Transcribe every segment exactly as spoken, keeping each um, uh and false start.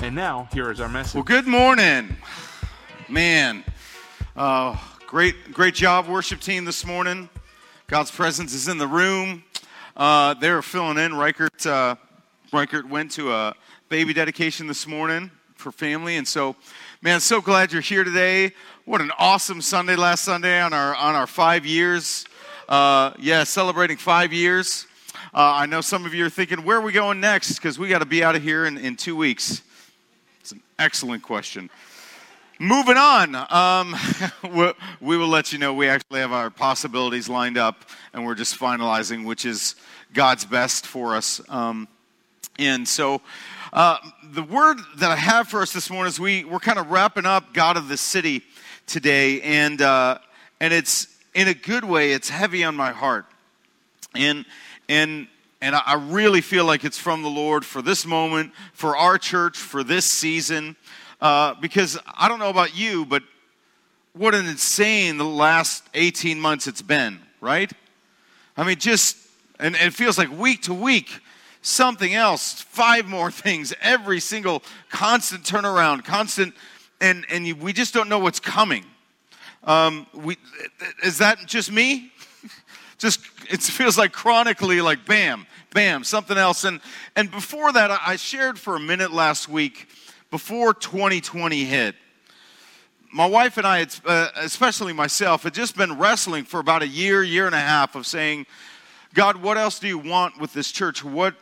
And now, here is our message. Well, good morning. Man, uh, great great job, worship team, this morning. God's presence is in the room. Uh, they were filling in. Reichert, uh, Reichert went to a baby dedication this morning for family. And so, man, so glad you're here today. What an awesome Sunday last Sunday on our, on our five years. Uh, yeah, celebrating five years. Uh, I know some of you are thinking, where are we going next? Because we got to be out of here in, in two weeks. It's an excellent question. Moving on, um, we will let you know we actually have our possibilities lined up, and we're just finalizing which is God's best for us. Um, and so uh, the word that I have for us this morning is we, we're kind of wrapping up God of the City today, and uh, and it's, in a good way, it's heavy on my heart. And And and I really feel like it's from the Lord for this moment, for our church, for this season. Uh, because I don't know about you, but what an insane the last eighteen months it's been, right? I mean, just, and, and it feels like week to week, something else, five more things, every single constant turnaround, constant, and, and you, we just don't know what's coming. Um, we, is that just me? Just, it feels like chronically, like bam, bam, something else. And and before that, I shared for a minute last week, before twenty twenty hit, my wife and I, had, uh, especially myself, had just been wrestling for about a year, year and a half of saying, God, what else do you want with this church? What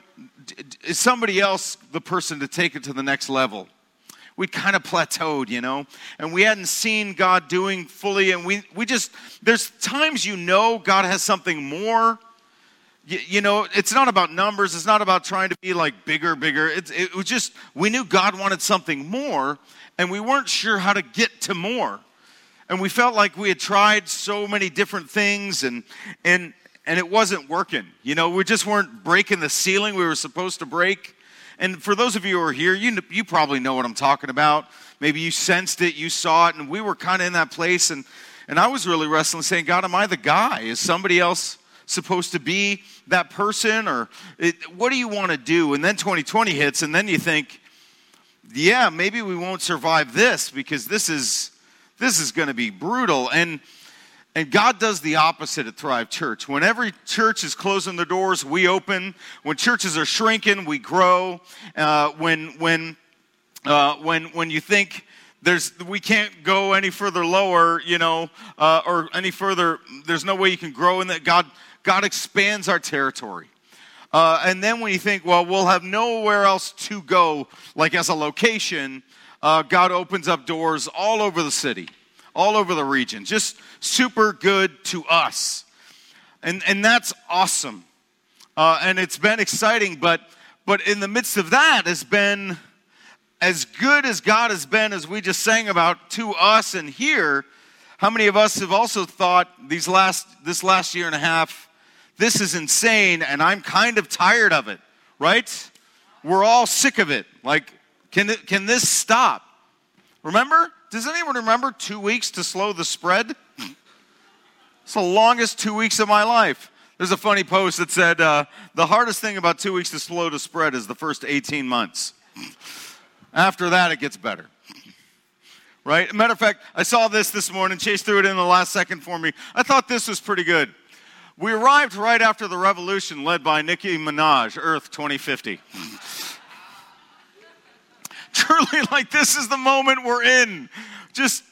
is somebody else the person to take it to the next level? We kind of plateaued, you know, and we hadn't seen God doing fully. And we, we just, there's times, you know, God has something more, you, you know, it's not about numbers. It's not about trying to be like bigger, bigger. It, it was just, we knew God wanted something more, and we weren't sure how to get to more. And we felt like we had tried so many different things, and, and, and it wasn't working. You know, we just weren't breaking the ceiling we were supposed to break. And for those of you who are here, you you probably know what I'm talking about. Maybe you sensed it, you saw it, and we were kind of in that place. And, and I was really wrestling, saying, God, am I the guy? Is somebody else supposed to be that person? Or it, what do you want to do? And then twenty twenty hits, and then you think, yeah, maybe we won't survive this, because this is this is going to be brutal. And And God does the opposite at Thrive Church. When every church is closing their doors, we open. When churches are shrinking, we grow. Uh, when when uh, when when you think there's we can't go any further lower, you know, uh, or any further, there's no way you can grow in that. God God expands our territory. Uh, and then when you think, well, we'll have nowhere else to go, like as a location, uh, God opens up doors all over the city, all over the region, just super good to us. And and that's awesome. Uh, and it's been exciting, but but in the midst of that has been, as good as God has been, as we just sang about, to us and here, how many of us have also thought these last this last year and a half, this is insane, and I'm kind of tired of it, right? We're all sick of it. Like, can can this stop? Remember? Does anyone remember two weeks to slow the spread? It's the longest two weeks of my life. There's a funny post that said, uh, the hardest thing about two weeks to slow the spread is the first eighteen months. After that, it gets better. Right? Matter of fact, I saw this this morning. Chase threw it in the last second for me. I thought this was pretty good. We arrived right after the revolution led by Nicki Minaj, Earth twenty fifty. Truly, like, this is the moment we're in. Just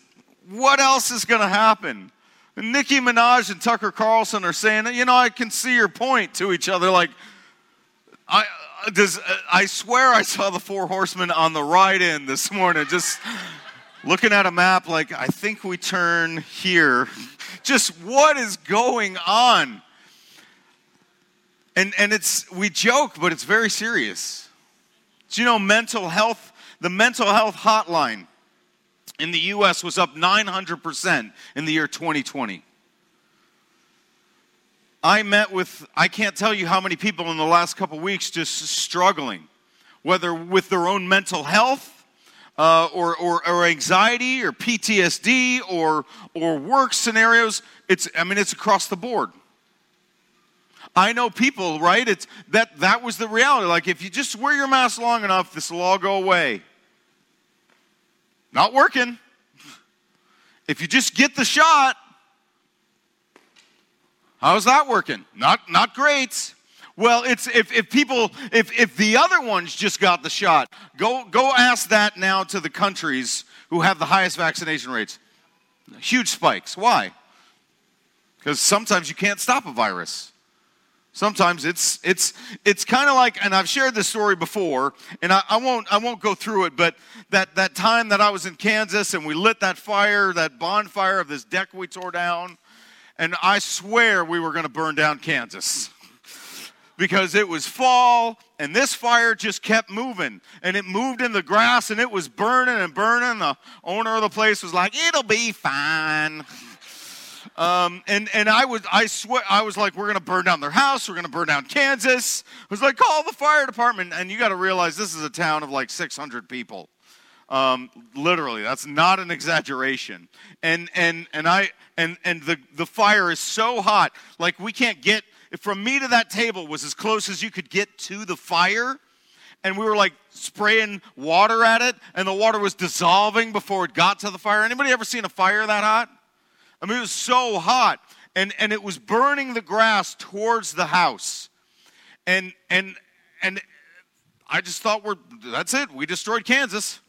what else is going to happen? And Nicki Minaj and Tucker Carlson are saying, you know, I can see your point to each other. Like, I does I swear I saw the four horsemen on the ride in this morning. Just looking at a map, like, I think we turn here. Just what is going on? And and it's we joke, but it's very serious. Do you know mental health The mental health hotline in the U S was up nine hundred percent in the year twenty twenty. I met with, I can't tell you how many people in the last couple weeks just struggling, whether with their own mental health, Uh, or, or or anxiety, or P T S D, or or work scenarios. It's I mean it's across the board. I know people, right? It's that that was the reality. Like if you just wear your mask long enough, this will all go away. Not working. If you just get the shot, how's that working? Not not great. Well, it's if, if people, if, if the other ones just got the shot, go go ask that now to the countries who have the highest vaccination rates. Huge spikes. Why? Because sometimes you can't stop a virus. Sometimes it's it's it's kind of like, and I've shared this story before, and I, I won't I won't go through it, but that, that time that I was in Kansas and we lit that fire, that bonfire of this deck we tore down, and I swear we were going to burn down Kansas. Because it was fall, and this fire just kept moving. And it moved in the grass, and it was burning and burning. The owner of the place was like, it'll be fine. Um, and, and I was I swear, I was like, we're going to burn down their house. We're going to burn down Kansas. I was like, call the fire department. And you got to realize this is a town of like six hundred people. Um, literally, that's not an exaggeration. And and and I and and the, the fire is so hot, like we can't get... From me to that table was as close as you could get to the fire, and we were like spraying water at it, and the water was dissolving before it got to the fire. Anybody ever seen a fire that hot? I mean, it was so hot, and, and it was burning the grass towards the house, and and and I just thought we're that's it. We destroyed Kansas,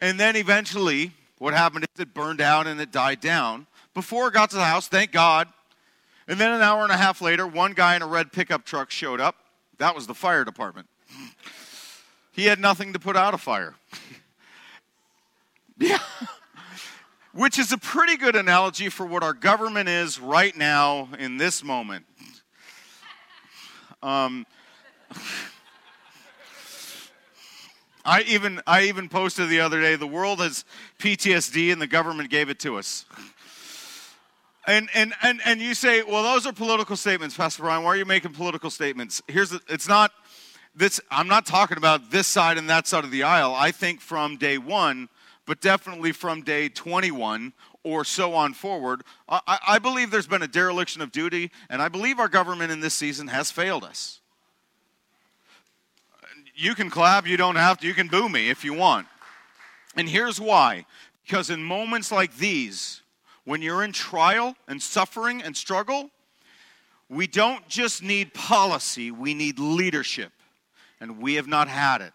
and then eventually what happened is it burned out and it died down before it got to the house. Thank God. And then an hour and a half later, one guy in a red pickup truck showed up. That was the fire department. He had nothing to put out a fire. Yeah. Which is a pretty good analogy for what our government is right now in this moment. Um, I even I even posted the other day, the world has P T S D and the government gave it to us. And and and and you say, well, those are political statements, Pastor Brian. Why are you making political statements? Here's the, it's not this. I'm not talking about this side and that side of the aisle. I think from day one, but definitely from day twenty-one or so on forward, I, I believe there's been a dereliction of duty, and I believe our government in this season has failed us. You can clap. You don't have to. You can boo me if you want. And here's why: because in moments like these, when you're in trial and suffering and struggle, we don't just need policy, we need leadership. And we have not had it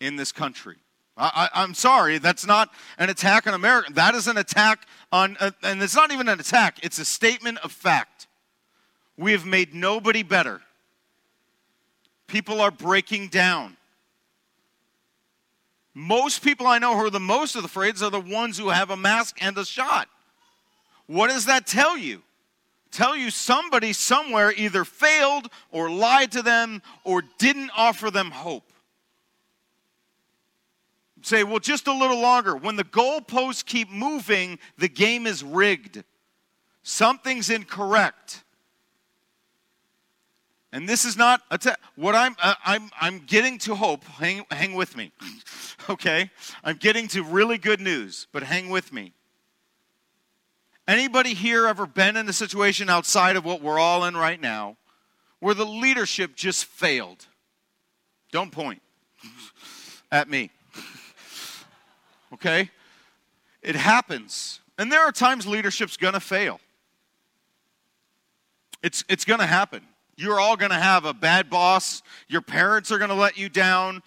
in this country. I, I, I'm sorry, that's not an attack on America. That is an attack on, uh, and it's not even an attack, it's a statement of fact. We have made nobody better. People are breaking down. Most people I know who are the most of the afraid are the ones who have a mask and a shot. What does that tell you? Tell you somebody somewhere either failed or lied to them or didn't offer them hope. Say, well, just a little longer. When the goalposts keep moving, the game is rigged. Something's incorrect. And this is not a te- what I'm uh, I'm I'm getting to hope. Hang hang with me, okay? I'm getting to really good news, but hang with me. Anybody here ever been in a situation outside of what we're all in right now, where the leadership just failed? Don't point at me, okay? It happens, and there are times leadership's gonna fail. It's it's gonna happen. You're all going to have a bad boss. Your parents are going to let you down.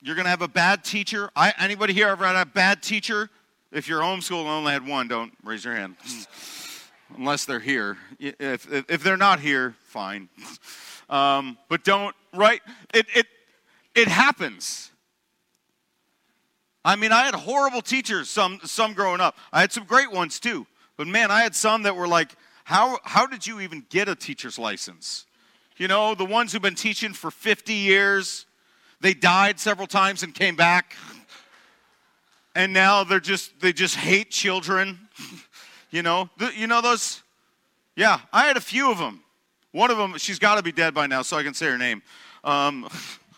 You're going to have a bad teacher. I, anybody here ever had a bad teacher? If you're homeschooled and only had one, don't raise your hand. Unless they're here. If, if, if they're not here, fine. Um, but don't, right? It, it, it happens. I mean, I had horrible teachers, some, some growing up. I had some great ones too. But man, I had some that were like, How how did you even get a teacher's license? You know, the ones who've been teaching for fifty years, They died several times and came back. And now they're just, they just hate children. You know, you know those? Yeah, I had a few of them. One of them, she's got to be dead by now, so I can say her name. Um,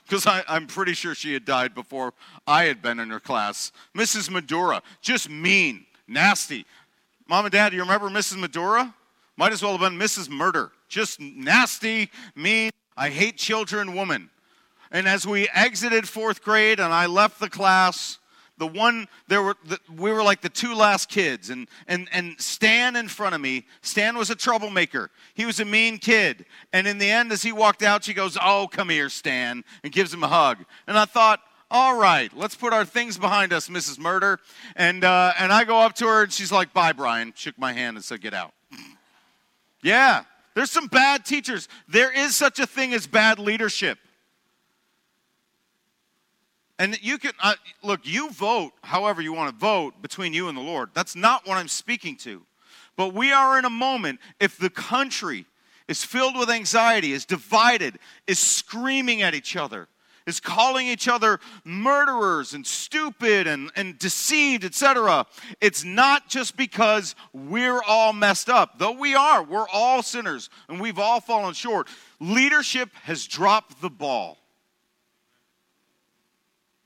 because I'm pretty sure she had died before I had been in her class. Missus Madura, just mean, nasty. Mom and Dad, you remember Missus Madura? Might as well have been Missus Murder. Just nasty, mean, I hate children woman. And as we exited fourth grade and I left the class, the one, there were the, we were like the two last kids. And, and, and Stan in front of me, Stan was a troublemaker. He was a mean kid. And in the end, as he walked out, she goes, "Oh, come here, Stan," and gives him a hug. And I thought, all right, let's put our things behind us, Missus Murder. And uh, and I go up to her, and she's like, "Bye, Brian." Shook my hand and said, "Get out." Yeah, there's some bad teachers. There is such a thing as bad leadership. And you can, uh, look, you vote however you want to vote between you and the Lord. That's not what I'm speaking to. But we are in a moment, if the country is filled with anxiety, is divided, is screaming at each other, is calling each other murderers and stupid and, and deceived, et cetera. It's not just because we're all messed up. Though we are, we're all sinners, and we've all fallen short. Leadership has dropped the ball.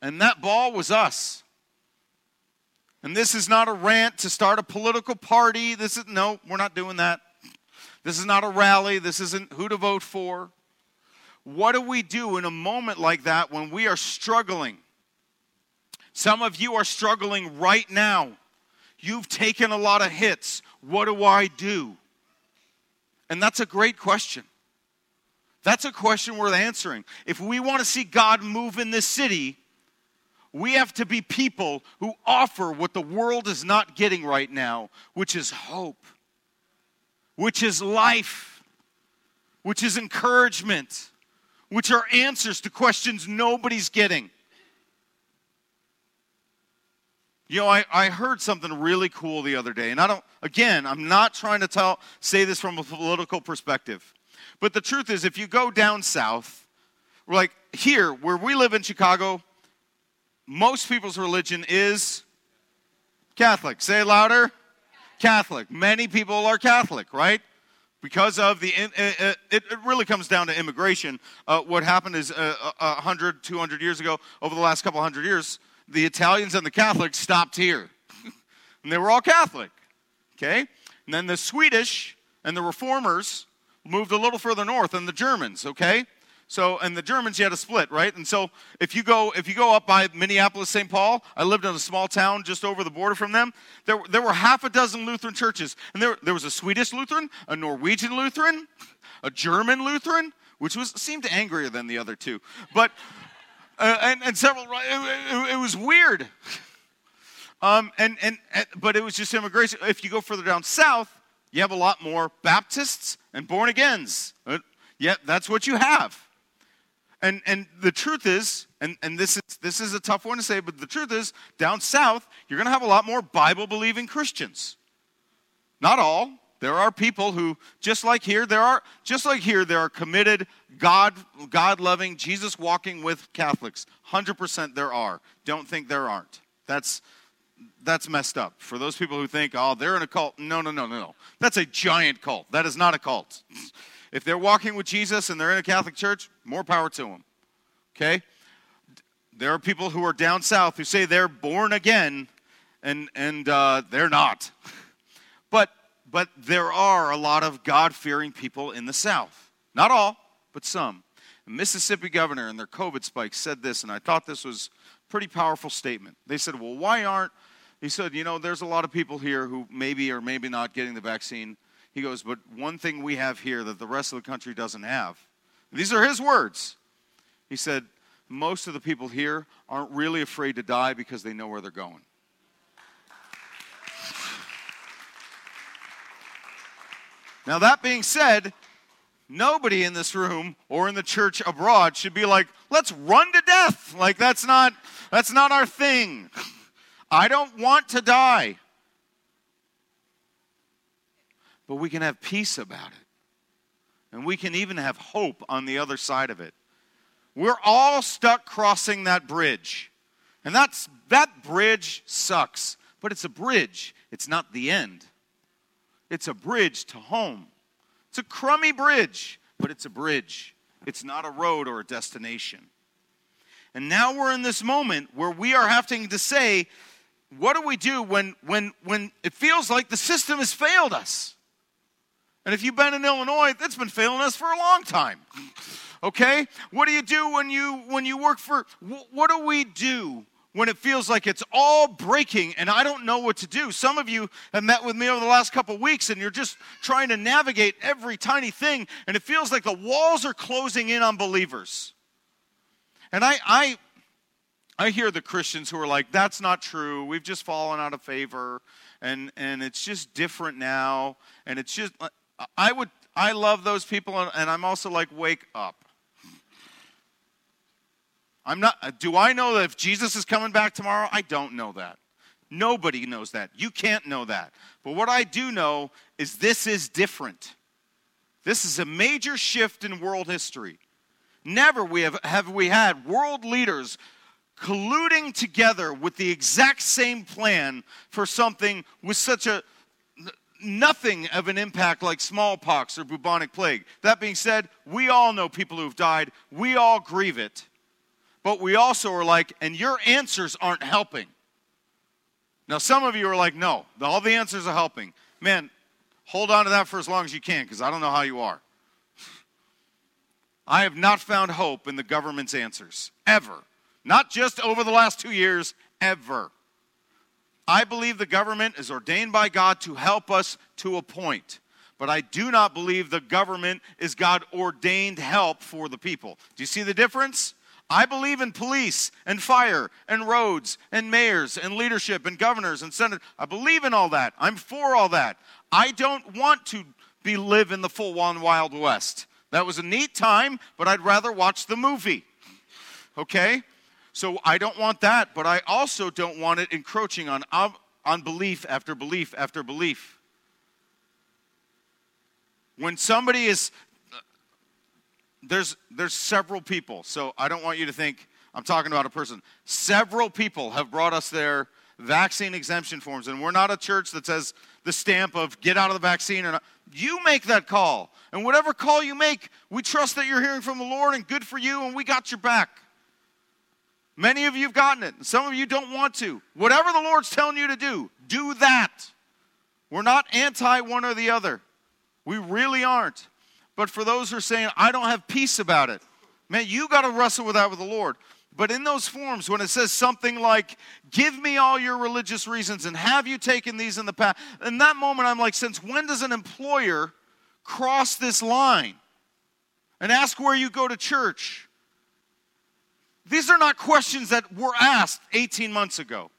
And that ball was us. And this is not a rant to start a political party. This is, no, we're not doing that. This is not a rally. This isn't who to vote for. What do we do in a moment like that when we are struggling? Some of you are struggling right now. You've taken a lot of hits. What do I do? And that's a great question. That's a question worth answering. If we want to see God move in this city, we have to be people who offer what the world is not getting right now, which is hope, which is life, which is encouragement, which are answers to questions nobody's getting. You know, I, I heard something really cool the other day, and I don't, again, I'm not trying to tell, say this from a political perspective, but the truth is, if you go down south, like here, where we live in Chicago, most people's religion is Catholic. Say it louder. Catholic. Many people are Catholic, right? Because of the, it, it really comes down to immigration. Uh, what happened is uh, one hundred, two hundred years ago, over the last couple hundred years, the Italians and the Catholics stopped here. And they were all Catholic, okay? And then the Swedish and the Reformers moved a little further north, and the Germans, okay? So, and the Germans, you had a split, right? And so if you go if you go up by Minneapolis, Saint Paul, I lived in a small town just over the border from them. There, there were half a dozen Lutheran churches. And there, there was a Swedish Lutheran, a Norwegian Lutheran, a German Lutheran, which was seemed angrier than the other two. But, uh, and, and several, it, it, it was weird. Um, and, and and But it was just immigration. If you go further down south, you have a lot more Baptists and born-agains. Uh, yeah, that's what you have. And and the truth is, and, and this is this is a tough one to say, but the truth is, down south, you're going to have a lot more Bible-believing Christians. Not all. There are people who, just like here, there are just like here, there are committed, God God-loving, Jesus-walking with Catholics. one hundred percent there are. Don't think there aren't. That's that's messed up. For those people who think, oh, they're in a cult. No, no, no, no, no. That's a giant cult. That is not a cult. If they're walking with Jesus and they're in a Catholic church, more power to them, okay? There are people who are down south who say they're born again, and and uh, they're not. But but there are a lot of God-fearing people in the south. Not all, but some. The Mississippi governor and their COVID spike said this, and I thought this was a pretty powerful statement. They said, well, why aren't, he said, you know, there's a lot of people here who maybe or maybe not getting the vaccine. He goes, but one thing we have here that the rest of the country doesn't have. These are his words. He said, most of the people here aren't really afraid to die because they know where they're going. Now, that being said, nobody in this room or in the church abroad should be like, let's run to death. Like, that's not, that's not our thing. I don't want to die. But we can have peace about it. And we can even have hope on the other side of it. We're all stuck crossing that bridge. And that's that bridge sucks. But it's a bridge. It's not the end. It's a bridge to home. It's a crummy bridge, but it's a bridge. It's not a road or a destination. And now we're in this moment where we are having to say, what do we do when, when, when it feels like the system has failed us? And if you've been in Illinois, that's been failing us for a long time. Okay? What do you do when you when you work for, wh- what do we do when it feels like it's all breaking and I don't know what to do? Some of you have met with me over the last couple of weeks and you're just trying to navigate every tiny thing and it feels like the walls are closing in on believers. And I I, I hear the Christians who are like, that's not true, we've just fallen out of favor and, and it's just different now and it's just, I would, I love those people and, and I'm also like, wake up. I'm not, do I know that if Jesus is coming back tomorrow? I don't know that. Nobody knows that. You can't know that. But what I do know is this is different. This is a major shift in world history. Never we have, have we had world leaders colluding together with the exact same plan for something with such a nothing of an impact like smallpox or bubonic plague. That being said, we all know people who've died. We all grieve it. But we also are like, and your answers aren't helping. Now, some of you are like, no, all the answers are helping. Man, hold on to that for as long as you can, because I don't know how you are. I have not found hope in the government's answers, ever. Not just over the last two years, ever. I believe the government is ordained by God to help us to a point. But I do not believe the government is God-ordained help for the people. Do you see the difference? I believe in police and fire and roads and mayors and leadership and governors and senators. I believe in all that. I'm for all that. I don't want to be live in the full on Wild West. That was a neat time, but I'd rather watch the movie. Okay? So I don't want that, but I also don't want it encroaching on, on belief after belief after belief. When somebody is... There's there's several people, so I don't want you to think I'm talking about a person. Several people have brought us their vaccine exemption forms, and we're not a church that says the stamp of get out of the vaccine or not. You make that call, and whatever call you make, we trust that you're hearing from the Lord and good for you, and we got your back. Many of you have gotten it, and some of you don't want to. Whatever the Lord's telling you to do, do that. We're not anti one or the other. We really aren't. But for those who are saying, I don't have peace about it, man, you got to wrestle with that with the Lord. But in those forms, when it says something like, give me all your religious reasons and have you taken these in the past, in that moment I'm like, since when does an employer cross this line and ask where you go to church? These are not questions that were asked eighteen months ago.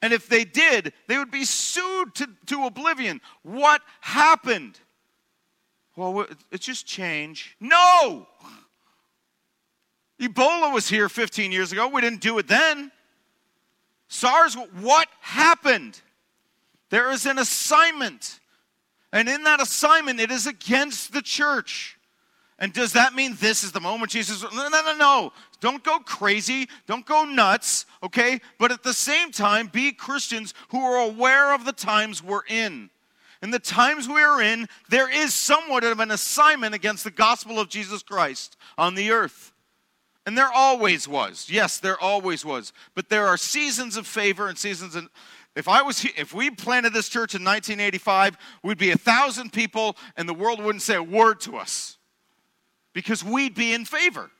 And if they did, they would be sued to, to oblivion. What happened? Well, it's just change. No! Ebola was here fifteen years ago. We didn't do it then. SARS, what happened? There is an assignment. And in that assignment, it is against the church. And does that mean this is the moment Jesus... No, no, no, no. Don't go crazy. Don't go nuts, okay? But at the same time, be Christians who are aware of the times we're in. In the times we are in, there is somewhat of an assignment against the gospel of Jesus Christ on the earth. And there always was. Yes, there always was. But there are seasons of favor and seasons of... If I was, if we planted this church in nineteen eighty-five, we'd be a thousand people and the world wouldn't say a word to us. Because we'd be in favor.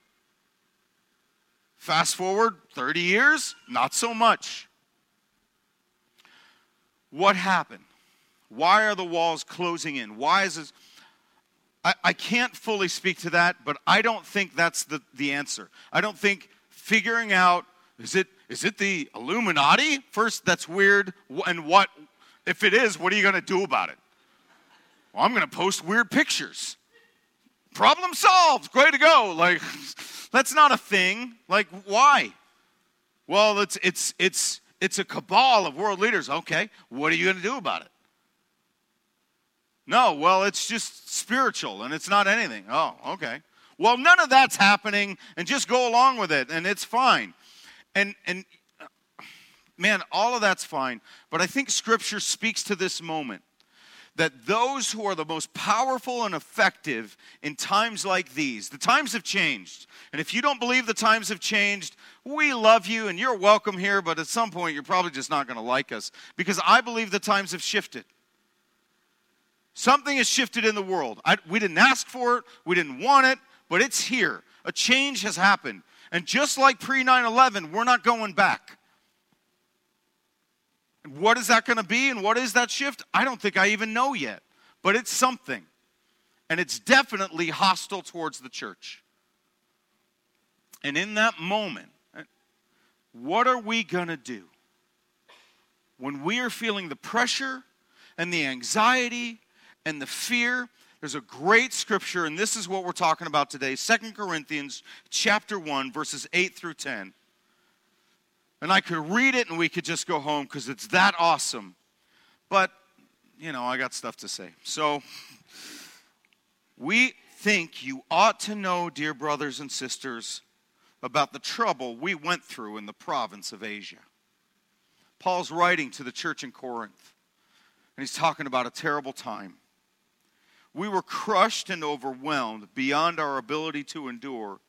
Fast forward thirty years, not so much. What happened? Why are the walls closing in? Why is this? I, I can't fully speak to that, but I don't think that's the, the answer. I don't think figuring out, is it is it the Illuminati? First, that's weird. And what, if it is, what are you going to do about it? Well, I'm going to post weird pictures. Problem solved. Way to go. Like, that's not a thing. Like, why? Well, it's it's it's it's a cabal of world leaders. Okay, what are you going to do about it? No, well, it's just spiritual, and it's not anything. Oh, okay. well, none of that's happening, and just go along with it, and it's fine. And, and man, all of that's fine. But I think Scripture speaks to this moment, that those who are the most powerful and effective in times like these, the times have changed. And if you don't believe the times have changed, we love you and you're welcome here, but at some point you're probably just not going to like us, because I believe the times have shifted. Something has shifted in the world. I, we didn't ask for it, we didn't want it, but it's here. A change has happened. And just like pre nine eleven, we're not going back. What is that going to be, and what is that shift? I don't think I even know yet, but it's something. And it's definitely hostile towards the church. And in that moment, what are we going to do? When we are feeling the pressure and the anxiety and the fear, there's a great scripture, and this is what we're talking about today, Second Corinthians chapter one, verses eight through ten. And I could read it and we could just go home because it's that awesome. But, you know, I got stuff to say. So, we think you ought to know, dear brothers and sisters, about the trouble we went through in the province of Asia. Paul's writing to the church in Corinth, and he's talking about a terrible time. We were crushed and overwhelmed beyond our ability to endure,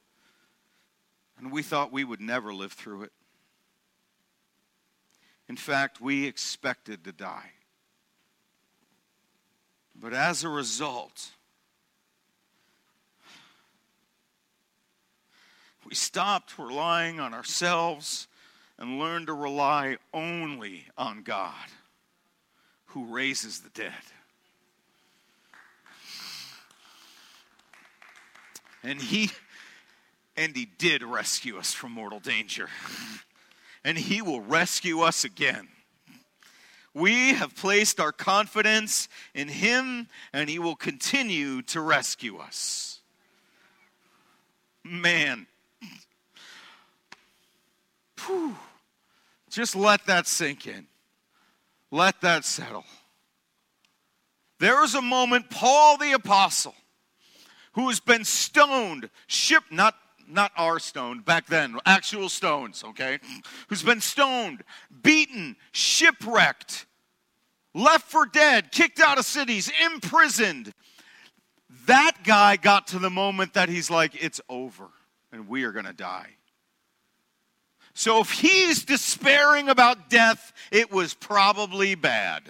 and we thought we would never live through it. In fact, we expected to die. But as a result, we stopped relying on ourselves and learned to rely only on God, who raises the dead. And he, and he did rescue us from mortal danger. And he will rescue us again. We have placed our confidence in him, and he will continue to rescue us. Man. Whew. Just let that sink in. Let that settle. There was a moment, Paul the Apostle, who has been stoned, shipped, not Not our stoned, back then, actual stones, okay? Who's been stoned, beaten, shipwrecked, left for dead, kicked out of cities, imprisoned. That guy got to the moment that he's like, it's over, and we are going to die. So if he's despairing about death, it was probably bad.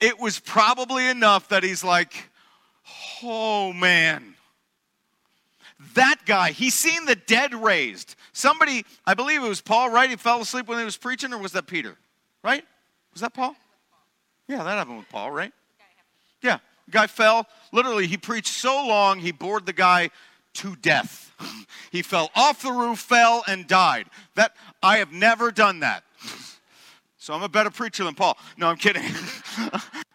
It was probably enough that he's like, oh, man. That guy, he's seen the dead raised. Somebody, I believe it was Paul, right? He fell asleep when he was preaching, or was that Peter? Right? Was that Paul? Yeah, that happened with Paul, right? Yeah, the guy fell. Literally, he preached so long, he bored the guy to death. He fell off the roof, fell, and died. That I have never done that. So I'm a better preacher than Paul. No, I'm kidding.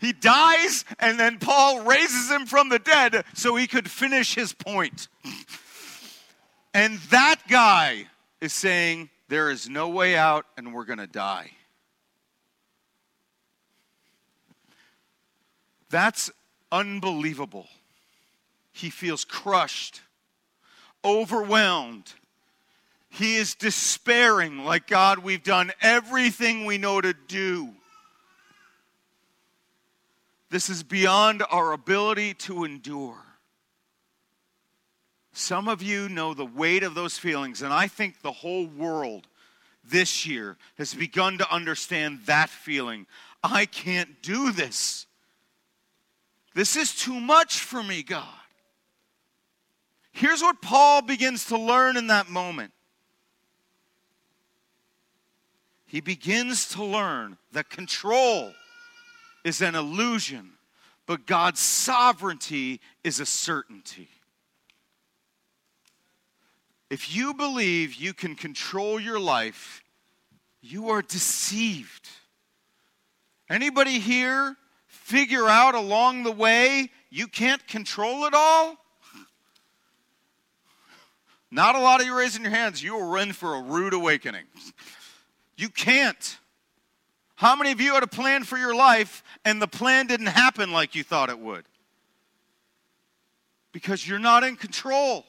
He dies, and then Paul raises him from the dead so he could finish his point. And that guy is saying, there is no way out, and we're going to die. That's unbelievable. He feels crushed, overwhelmed. He is despairing, like, God, we've done everything we know to do. This is beyond our ability to endure. Some of you know the weight of those feelings, and I think the whole world this year has begun to understand that feeling. I can't do this. This is too much for me, God. Here's what Paul begins to learn in that moment. He begins to learn that control is an illusion, but God's sovereignty is a certainty. If you believe you can control your life, you are deceived. Anybody here figure out along the way you can't control it all? Not a lot of you raising your hands. You are in for a rude awakening. You can't. How many of you had a plan for your life and the plan didn't happen like you thought it would? because you're not in control.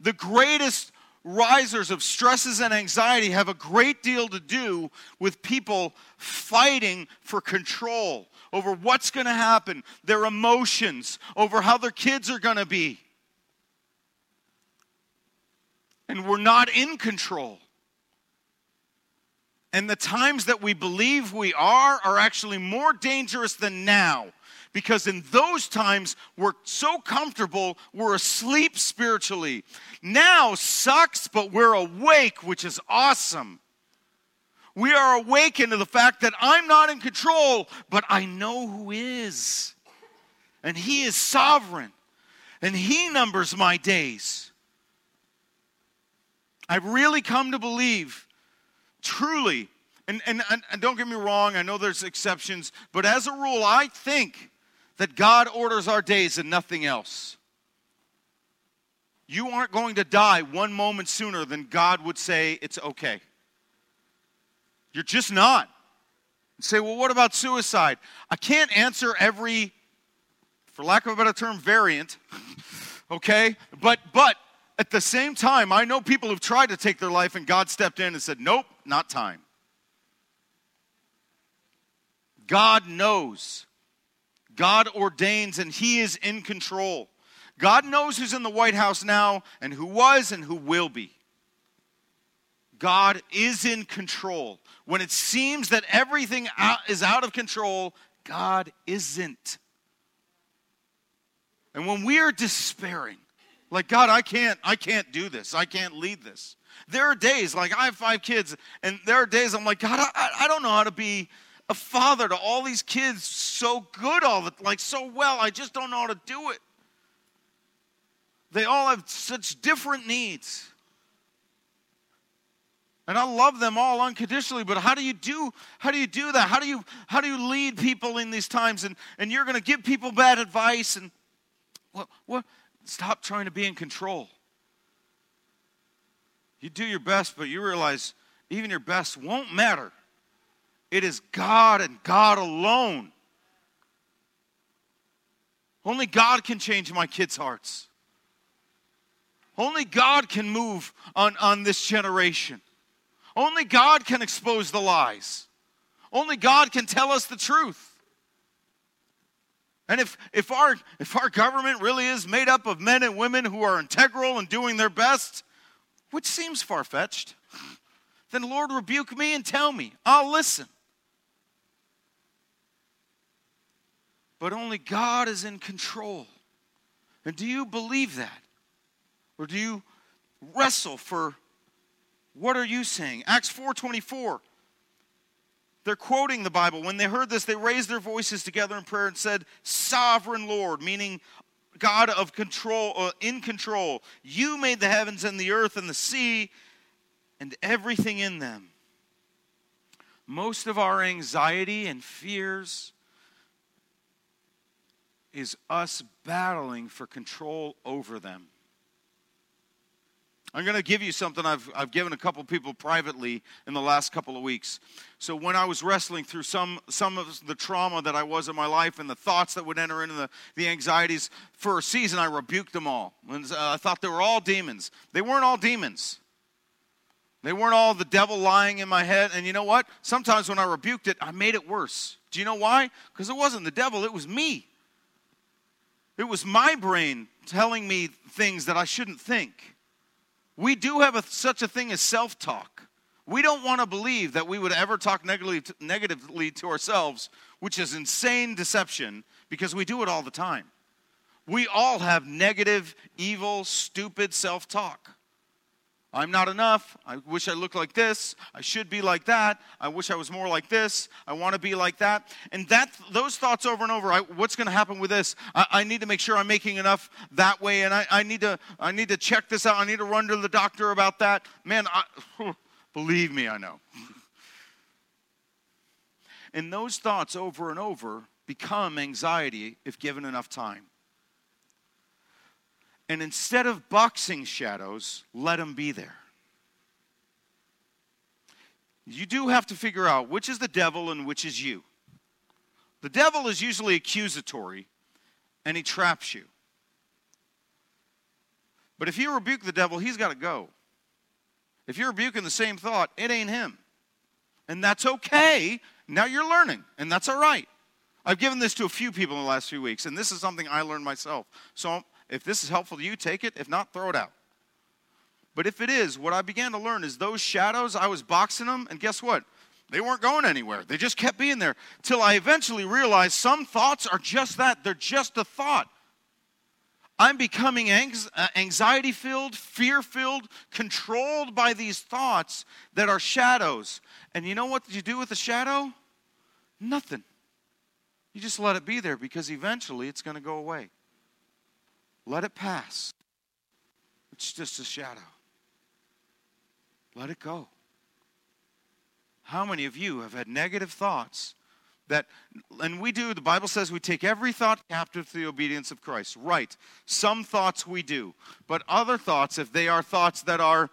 The greatest risers of stresses and anxiety have a great deal to do with people fighting for control over what's going to happen, their emotions, over how their kids are going to be. And we're not in control. And the times that we believe we are are actually more dangerous than now, because in those times we're so comfortable we're asleep spiritually. Now sucks, but we're awake, which is awesome. We are awakened to the fact that I'm not in control, but I know who is. And he is sovereign. And he numbers my days. I've really come to believe, truly, and, and, and don't get me wrong, I know there's exceptions, but as a rule, I think that God orders our days and nothing else. You aren't going to die one moment sooner than God would say it's okay. You're just not. You say, well, what about suicide? I can't answer every, for lack of a better term, variant, okay? But but at the same time, I know people who've tried to take their life and God stepped in and said, nope, not time. God knows. God ordains, and he is in control. God knows who's in the White House now and who was and who will be. God is in control. When it seems that everything out is out of control, God isn't. And when we are despairing, like, God, I can't, I can't do this. I can't lead this. There are days, like, I have five kids, and there are days I'm like, God, I, I don't know how to be a father to all these kids so good, all the, like, so well. I just don't know how to do it. They all have such different needs. And I love them all unconditionally, but how do you do how do you do that? How do you how do you lead people in these times? And and you're going to give people bad advice, and what what stop trying to be in control. You do your best, but you realize even your best won't matter. It is God and God alone. Only God can change my kids' hearts. Only God can move on, on this generation. Only God can expose the lies. Only God can tell us the truth. And if, if, our, if our government really is made up of men and women who are integral and doing their best, which seems far-fetched, then Lord, rebuke me and tell me. I'll listen. But only God is in control. And do you believe that? Or do you wrestle for what are you saying? Acts four twenty-four. They're quoting the Bible. When they heard this, they raised their voices together in prayer and said, Sovereign Lord, meaning God of control, uh, in control. You made the heavens and the earth and the sea and everything in them. Most of our anxiety and fears is us battling for control over them. I'm going to give you something I've I've given a couple people privately in the last couple of weeks. So when I was wrestling through some some of the trauma that I was in my life and the thoughts that would enter into the, the anxieties, for a season I rebuked them all. And, uh, I thought they were all demons. They weren't all demons. They weren't all the devil lying in my head. And you know what? Sometimes when I rebuked it, I made it worse. Do you know why? Because it wasn't the devil, it was me. It was my brain telling me things that I shouldn't think. We do have a, such a thing as self-talk. We don't want to believe that we would ever talk negatively, negatively to ourselves, which is insane deception, because we do it all the time. We all have negative, evil, stupid self-talk. I'm not enough. I wish I looked like this. I should be like that. I wish I was more like this. I want to be like that. And that those thoughts over and over, I, what's going to happen with this? I, I need to make sure I'm making enough that way, and I, I need to I need to check this out. I need to run to the doctor about that. Man, I, believe me, I know. And those thoughts over and over become anxiety if given enough time. And instead of boxing shadows, let them be there. You do have to figure out which is the devil and which is you. The devil is usually accusatory, and he traps you. But if you rebuke the devil, he's got to go. If you're rebuking the same thought, it ain't him. And that's okay. Now you're learning, and that's all right. I've given this to a few people in the last few weeks, and this is something I learned myself. So if this is helpful to you, take it. If not, throw it out. But if it is, what I began to learn is those shadows, I was boxing them, and guess what? They weren't going anywhere. They just kept being there till I eventually realized some thoughts are just that. They're just a thought. I'm becoming anxiety-filled, fear-filled, controlled by these thoughts that are shadows. And you know what you do with a shadow? Nothing. You just let it be there because eventually it's going to go away. Let it pass. It's just a shadow. Let it go. How many of you have had negative thoughts that, and we do, the Bible says we take every thought captive to the obedience of Christ. Right. Some thoughts we do. But other thoughts, if they are thoughts that are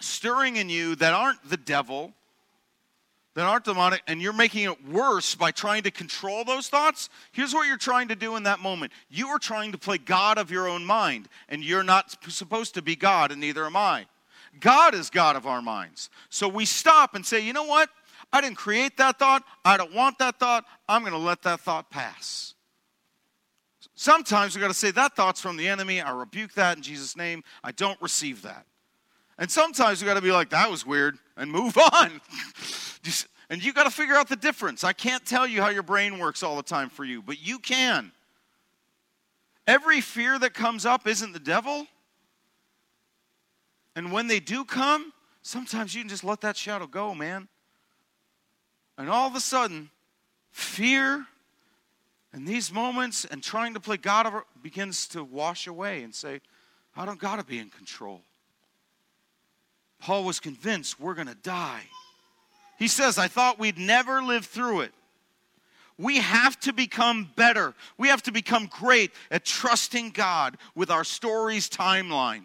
stirring in you, that aren't the devil, that aren't demonic, and you're making it worse by trying to control those thoughts, here's what you're trying to do in that moment. You are trying to play God of your own mind, and you're not supposed to be God, and neither am I. God is God of our minds. So we stop and say, you know what? I didn't create that thought. I don't want that thought. I'm going to let that thought pass. Sometimes we've got to say, that thought's from the enemy. I rebuke that in Jesus' name. I don't receive that. And sometimes we've got to be like, that was weird, and move on. Just, and you got to figure out the difference. I can't tell you how your brain works all the time for you, but you can. Every fear that comes up isn't the devil. And when they do come, sometimes you can just let that shadow go, man. And all of a sudden, fear and these moments and trying to play God over begins to wash away and say, I don't got to be in control. Paul was convinced we're going to die. He says, I thought we'd never live through it. We have to become better. We have to become great at trusting God with our story's timeline.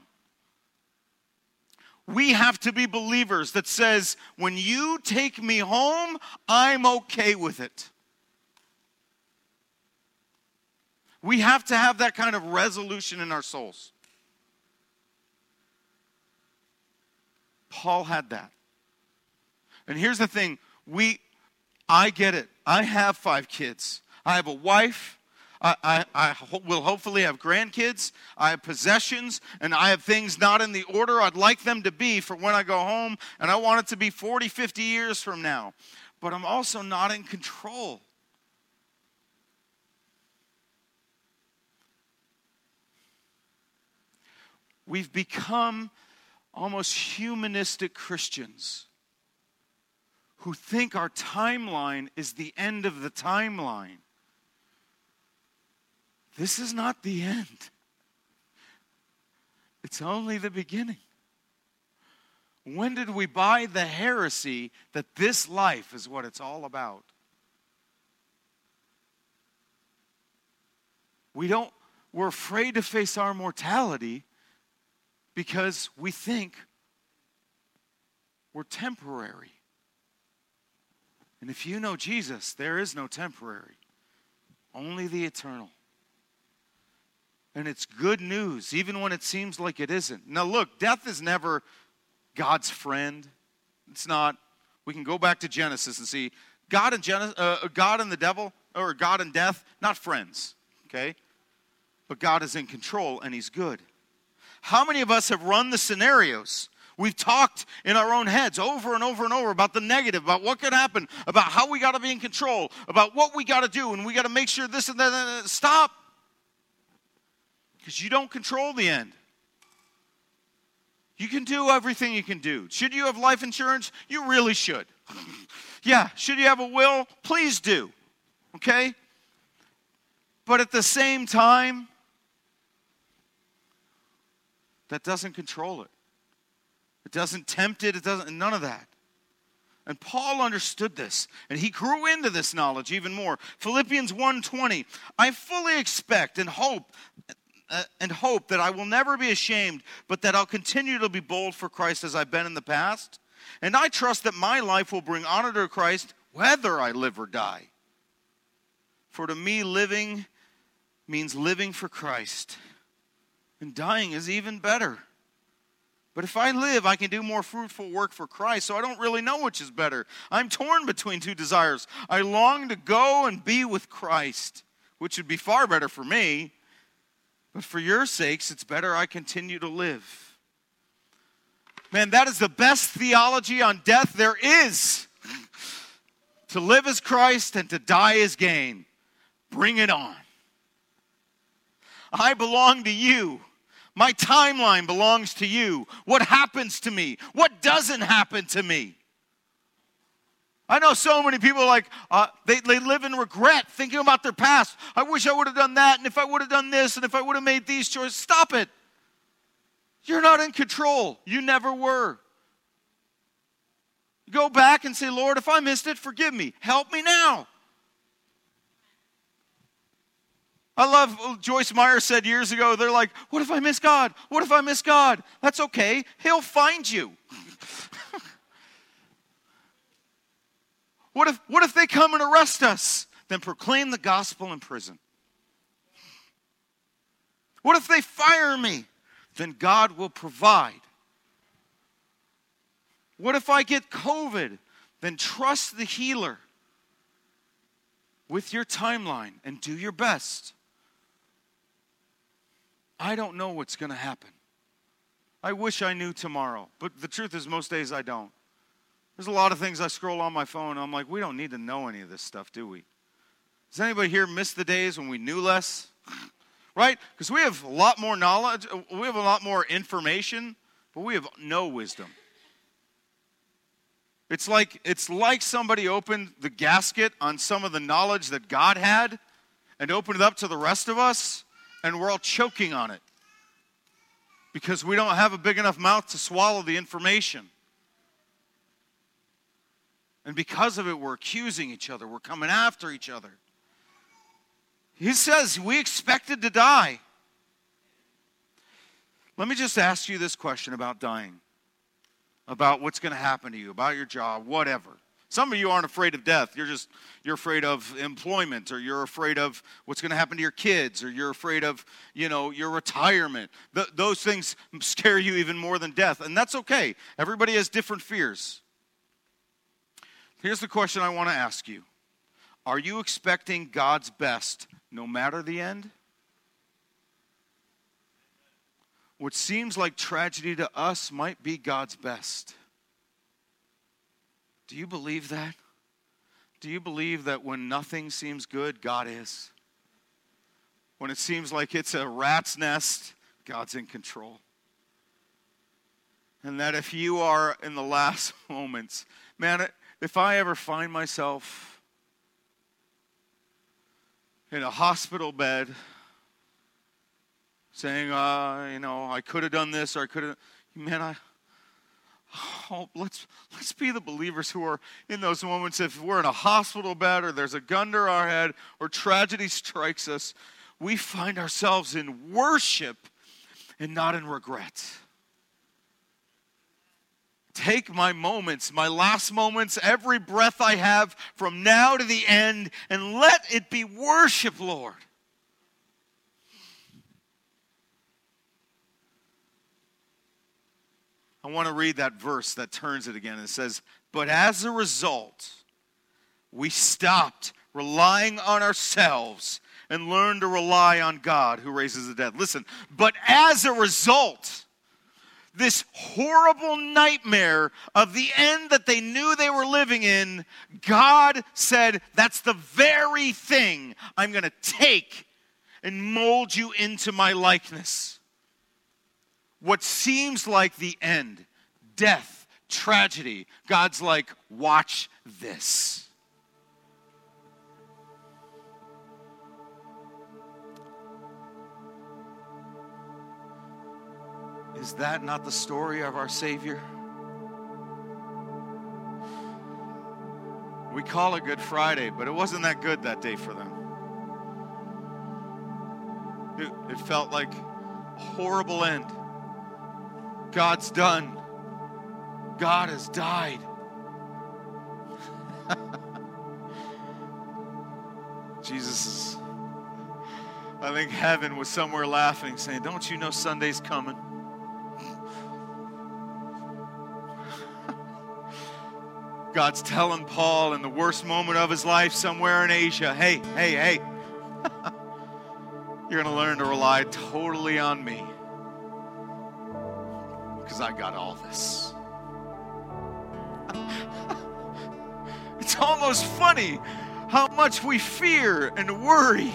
We have to be believers that says, when you take me home, I'm okay with it. We have to have that kind of resolution in our souls. Paul had that. And here's the thing, we, I get it. I have five kids. I have a wife. I, I, I ho- will hopefully have grandkids. I have possessions, and I have things not in the order I'd like them to be for when I go home, and I want it to be forty, fifty years from now. But I'm also not in control. We've become almost humanistic Christians who think our timeline is the end of the timeline. This is not the end. It's only the beginning. When did we buy the heresy that this life is what it's all about? We don't, we're afraid to face our mortality because we think we're temporary. And if you know Jesus, there is no temporary, only the eternal. And it's good news, even when it seems like it isn't. Now look, death is never God's friend. It's not. We can go back to Genesis and see God and Gen- uh, God and the devil, or God and death, not friends, okay? But God is in control, and he's good. How many of us have run the scenarios? We've talked in our own heads over and over and over about the negative, about what could happen, about how we got to be in control, about what we got to do, and we got to make sure this and that. And that. Stop. Because you don't control the end. You can do everything you can do. Should you have life insurance? You really should. Yeah. Should you have a will? Please do. Okay? But at the same time, that doesn't control it. It doesn't tempt it. It doesn't, none of that. And Paul understood this, and he grew into this knowledge even more. Philippians one twenty, I fully expect and hope uh, and hope that I will never be ashamed, but that I'll continue to be bold for Christ as I've been in the past. And I trust that my life will bring honor to Christ whether I live or die. For to me living means living for Christ. And dying is even better. But if I live, I can do more fruitful work for Christ, so I don't really know which is better. I'm torn between two desires. I long to go and be with Christ, which would be far better for me. But for your sakes, it's better I continue to live. Man, that is the best theology on death there is. To live is Christ and to die is gain. Bring it on. I belong to you. My timeline belongs to you. What happens to me? What doesn't happen to me? I know so many people like, uh, they, they live in regret thinking about their past. I wish I would have done that, and if I would have done this, and if I would have made these choices. Stop it. You're not in control. You never were. Go back and say, Lord, if I missed it, forgive me. Help me now. I love Joyce Meyer said years ago, they're like, what if I miss God? What if I miss God? That's okay. He'll find you. What if, what if they come and arrest us? Then proclaim the gospel in prison. What if they fire me? Then God will provide. What if I get COVID? Then trust the healer with your timeline and do your best. I don't know what's going to happen. I wish I knew tomorrow, but the truth is most days I don't. There's a lot of things I scroll on my phone, and I'm like, we don't need to know any of this stuff, do we? Does anybody here miss the days when we knew less? Right? Because we have a lot more knowledge, we have a lot more information, but we have no wisdom. It's like, it's like somebody opened the gasket on some of the knowledge that God had and opened it up to the rest of us, and we're all choking on it because we don't have a big enough mouth to swallow the information. And because of it, we're accusing each other. We're coming after each other. He says we expected to die. Let me just ask you this question about dying, about what's going to happen to you, about your job, whatever. Some of you aren't afraid of death. You're just, you're afraid of employment, or you're afraid of what's going to happen to your kids, or you're afraid of, you know, your retirement. Th- those things scare you even more than death, and that's okay. Everybody has different fears. Here's the question I want to ask you. Are you expecting God's best no matter the end? What seems like tragedy to us might be God's best. Do you believe that? Do you believe that when nothing seems good, God is? When it seems like it's a rat's nest, God's in control. And that if you are in the last moments, man, it, if I ever find myself in a hospital bed saying, uh, you know, I could have done this or I could have, man, I, oh, let's, let's be the believers who are in those moments. If we're in a hospital bed or there's a gun to our head or tragedy strikes us, we find ourselves in worship and not in regret. Take my moments, my last moments, every breath I have from now to the end, and let it be worship, Lord. I want to read that verse that turns it again. It says, but as a result, we stopped relying on ourselves and learned to rely on God who raises the dead. Listen, but as a result, this horrible nightmare of the end that they knew they were living in, God said, that's the very thing I'm going to take and mold you into my likeness. What seems like the end, death, tragedy, God's like, watch this. Is that not the story of our Savior? We call it Good Friday, but it wasn't that good that day for them. It, it felt like a horrible end. God's done. God has died. Jesus is... I think heaven was somewhere laughing, saying, don't you know Sunday's coming? God's telling Paul in the worst moment of his life somewhere in Asia, hey, hey, hey, you're going to learn to rely totally on me because I got all this. It's almost funny how much we fear and worry.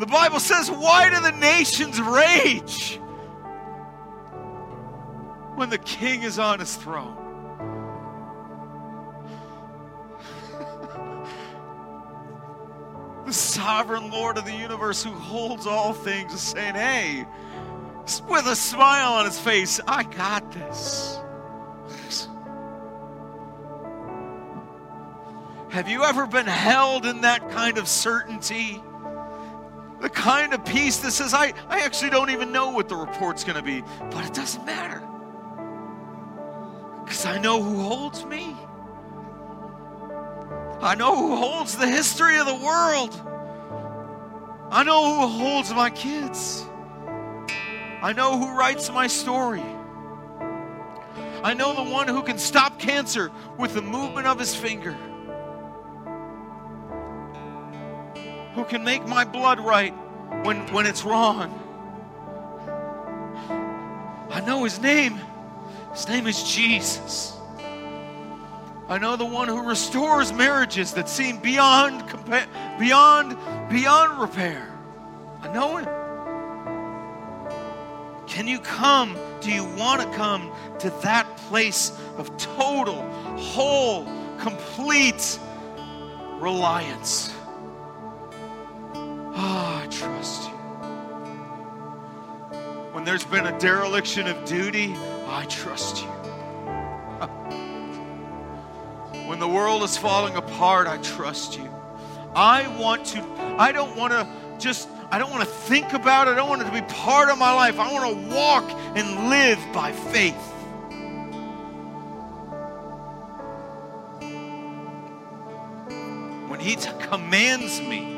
The Bible says, why do the nations rage when the king is on his throne? The sovereign Lord of the universe who holds all things is saying, hey, with a smile on his face, I got this. Have you ever been held in that kind of certainty? The kind of peace that says, I, I actually don't even know what the report's going to be, but it doesn't matter because I know who holds me. I know who holds the history of the world. I know who holds my kids. I know who writes my story. I know the one who can stop cancer with the movement of his finger. Who can make my blood right when, when it's wrong. I know his name. His name is Jesus. I know the one who restores marriages that seem beyond, beyond, beyond repair. I know him. Can you come? Do you want to come to that place of total, whole, complete reliance? Ah, oh, I trust you. When there's been a dereliction of duty, I trust you. When the world is falling apart, I trust you. I want to, I don't want to just, I don't want to think about it. I don't want it to be part of my life. I want to walk and live by faith. When he t- commands me,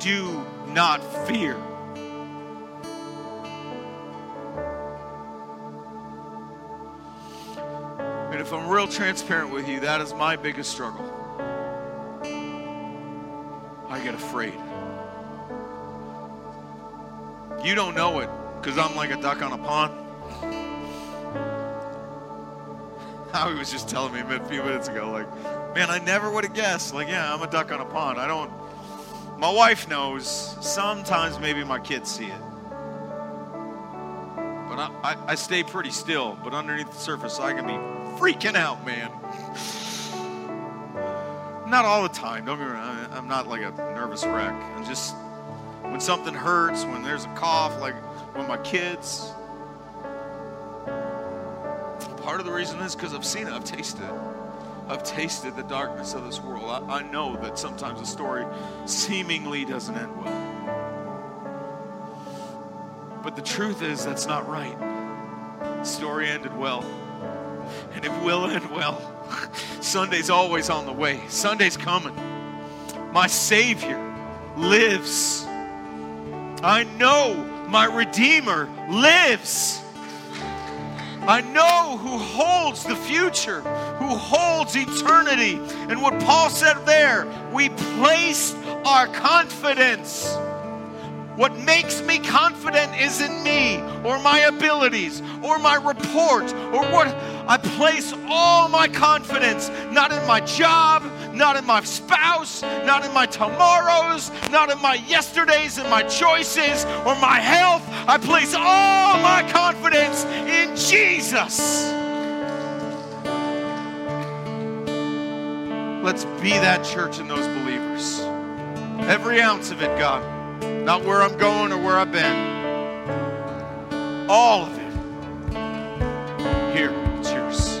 do not fear. And if I'm real transparent with you, that is my biggest struggle. I get afraid. You don't know it because I'm like a duck on a pond. Howie was just telling me a few minutes ago, like, man, I never would have guessed. Like, yeah, I'm a duck on a pond. I don't. My wife knows. Sometimes maybe my kids see it. But I, I, I stay pretty still. But underneath the surface, I can be freaking out, man. Not all the time. Don't get me wrong. I'm not like a nervous wreck. I'm just, when something hurts, when there's a cough, like when my kids. Part of the reason is because I've seen it. I've tasted it. I've tasted the darkness of this world. I, I know that sometimes the story seemingly doesn't end well. But the truth is, that's not right. The story ended well. And it will end well. Sunday's always on the way. Sunday's coming. My Savior lives. I know my Redeemer lives. I know who holds the future, who holds eternity. And what Paul said there, we placed our confidence. What makes me confident isn't me or my abilities or my report or what. I place all my confidence, not in my job, not in my spouse, not in my tomorrows, not in my yesterdays and my choices or my health. I place all my confidence in Jesus. Let's be that church and those believers. Every ounce of it, God. Not where I'm going or where I've been. All of it. Here, it's yours.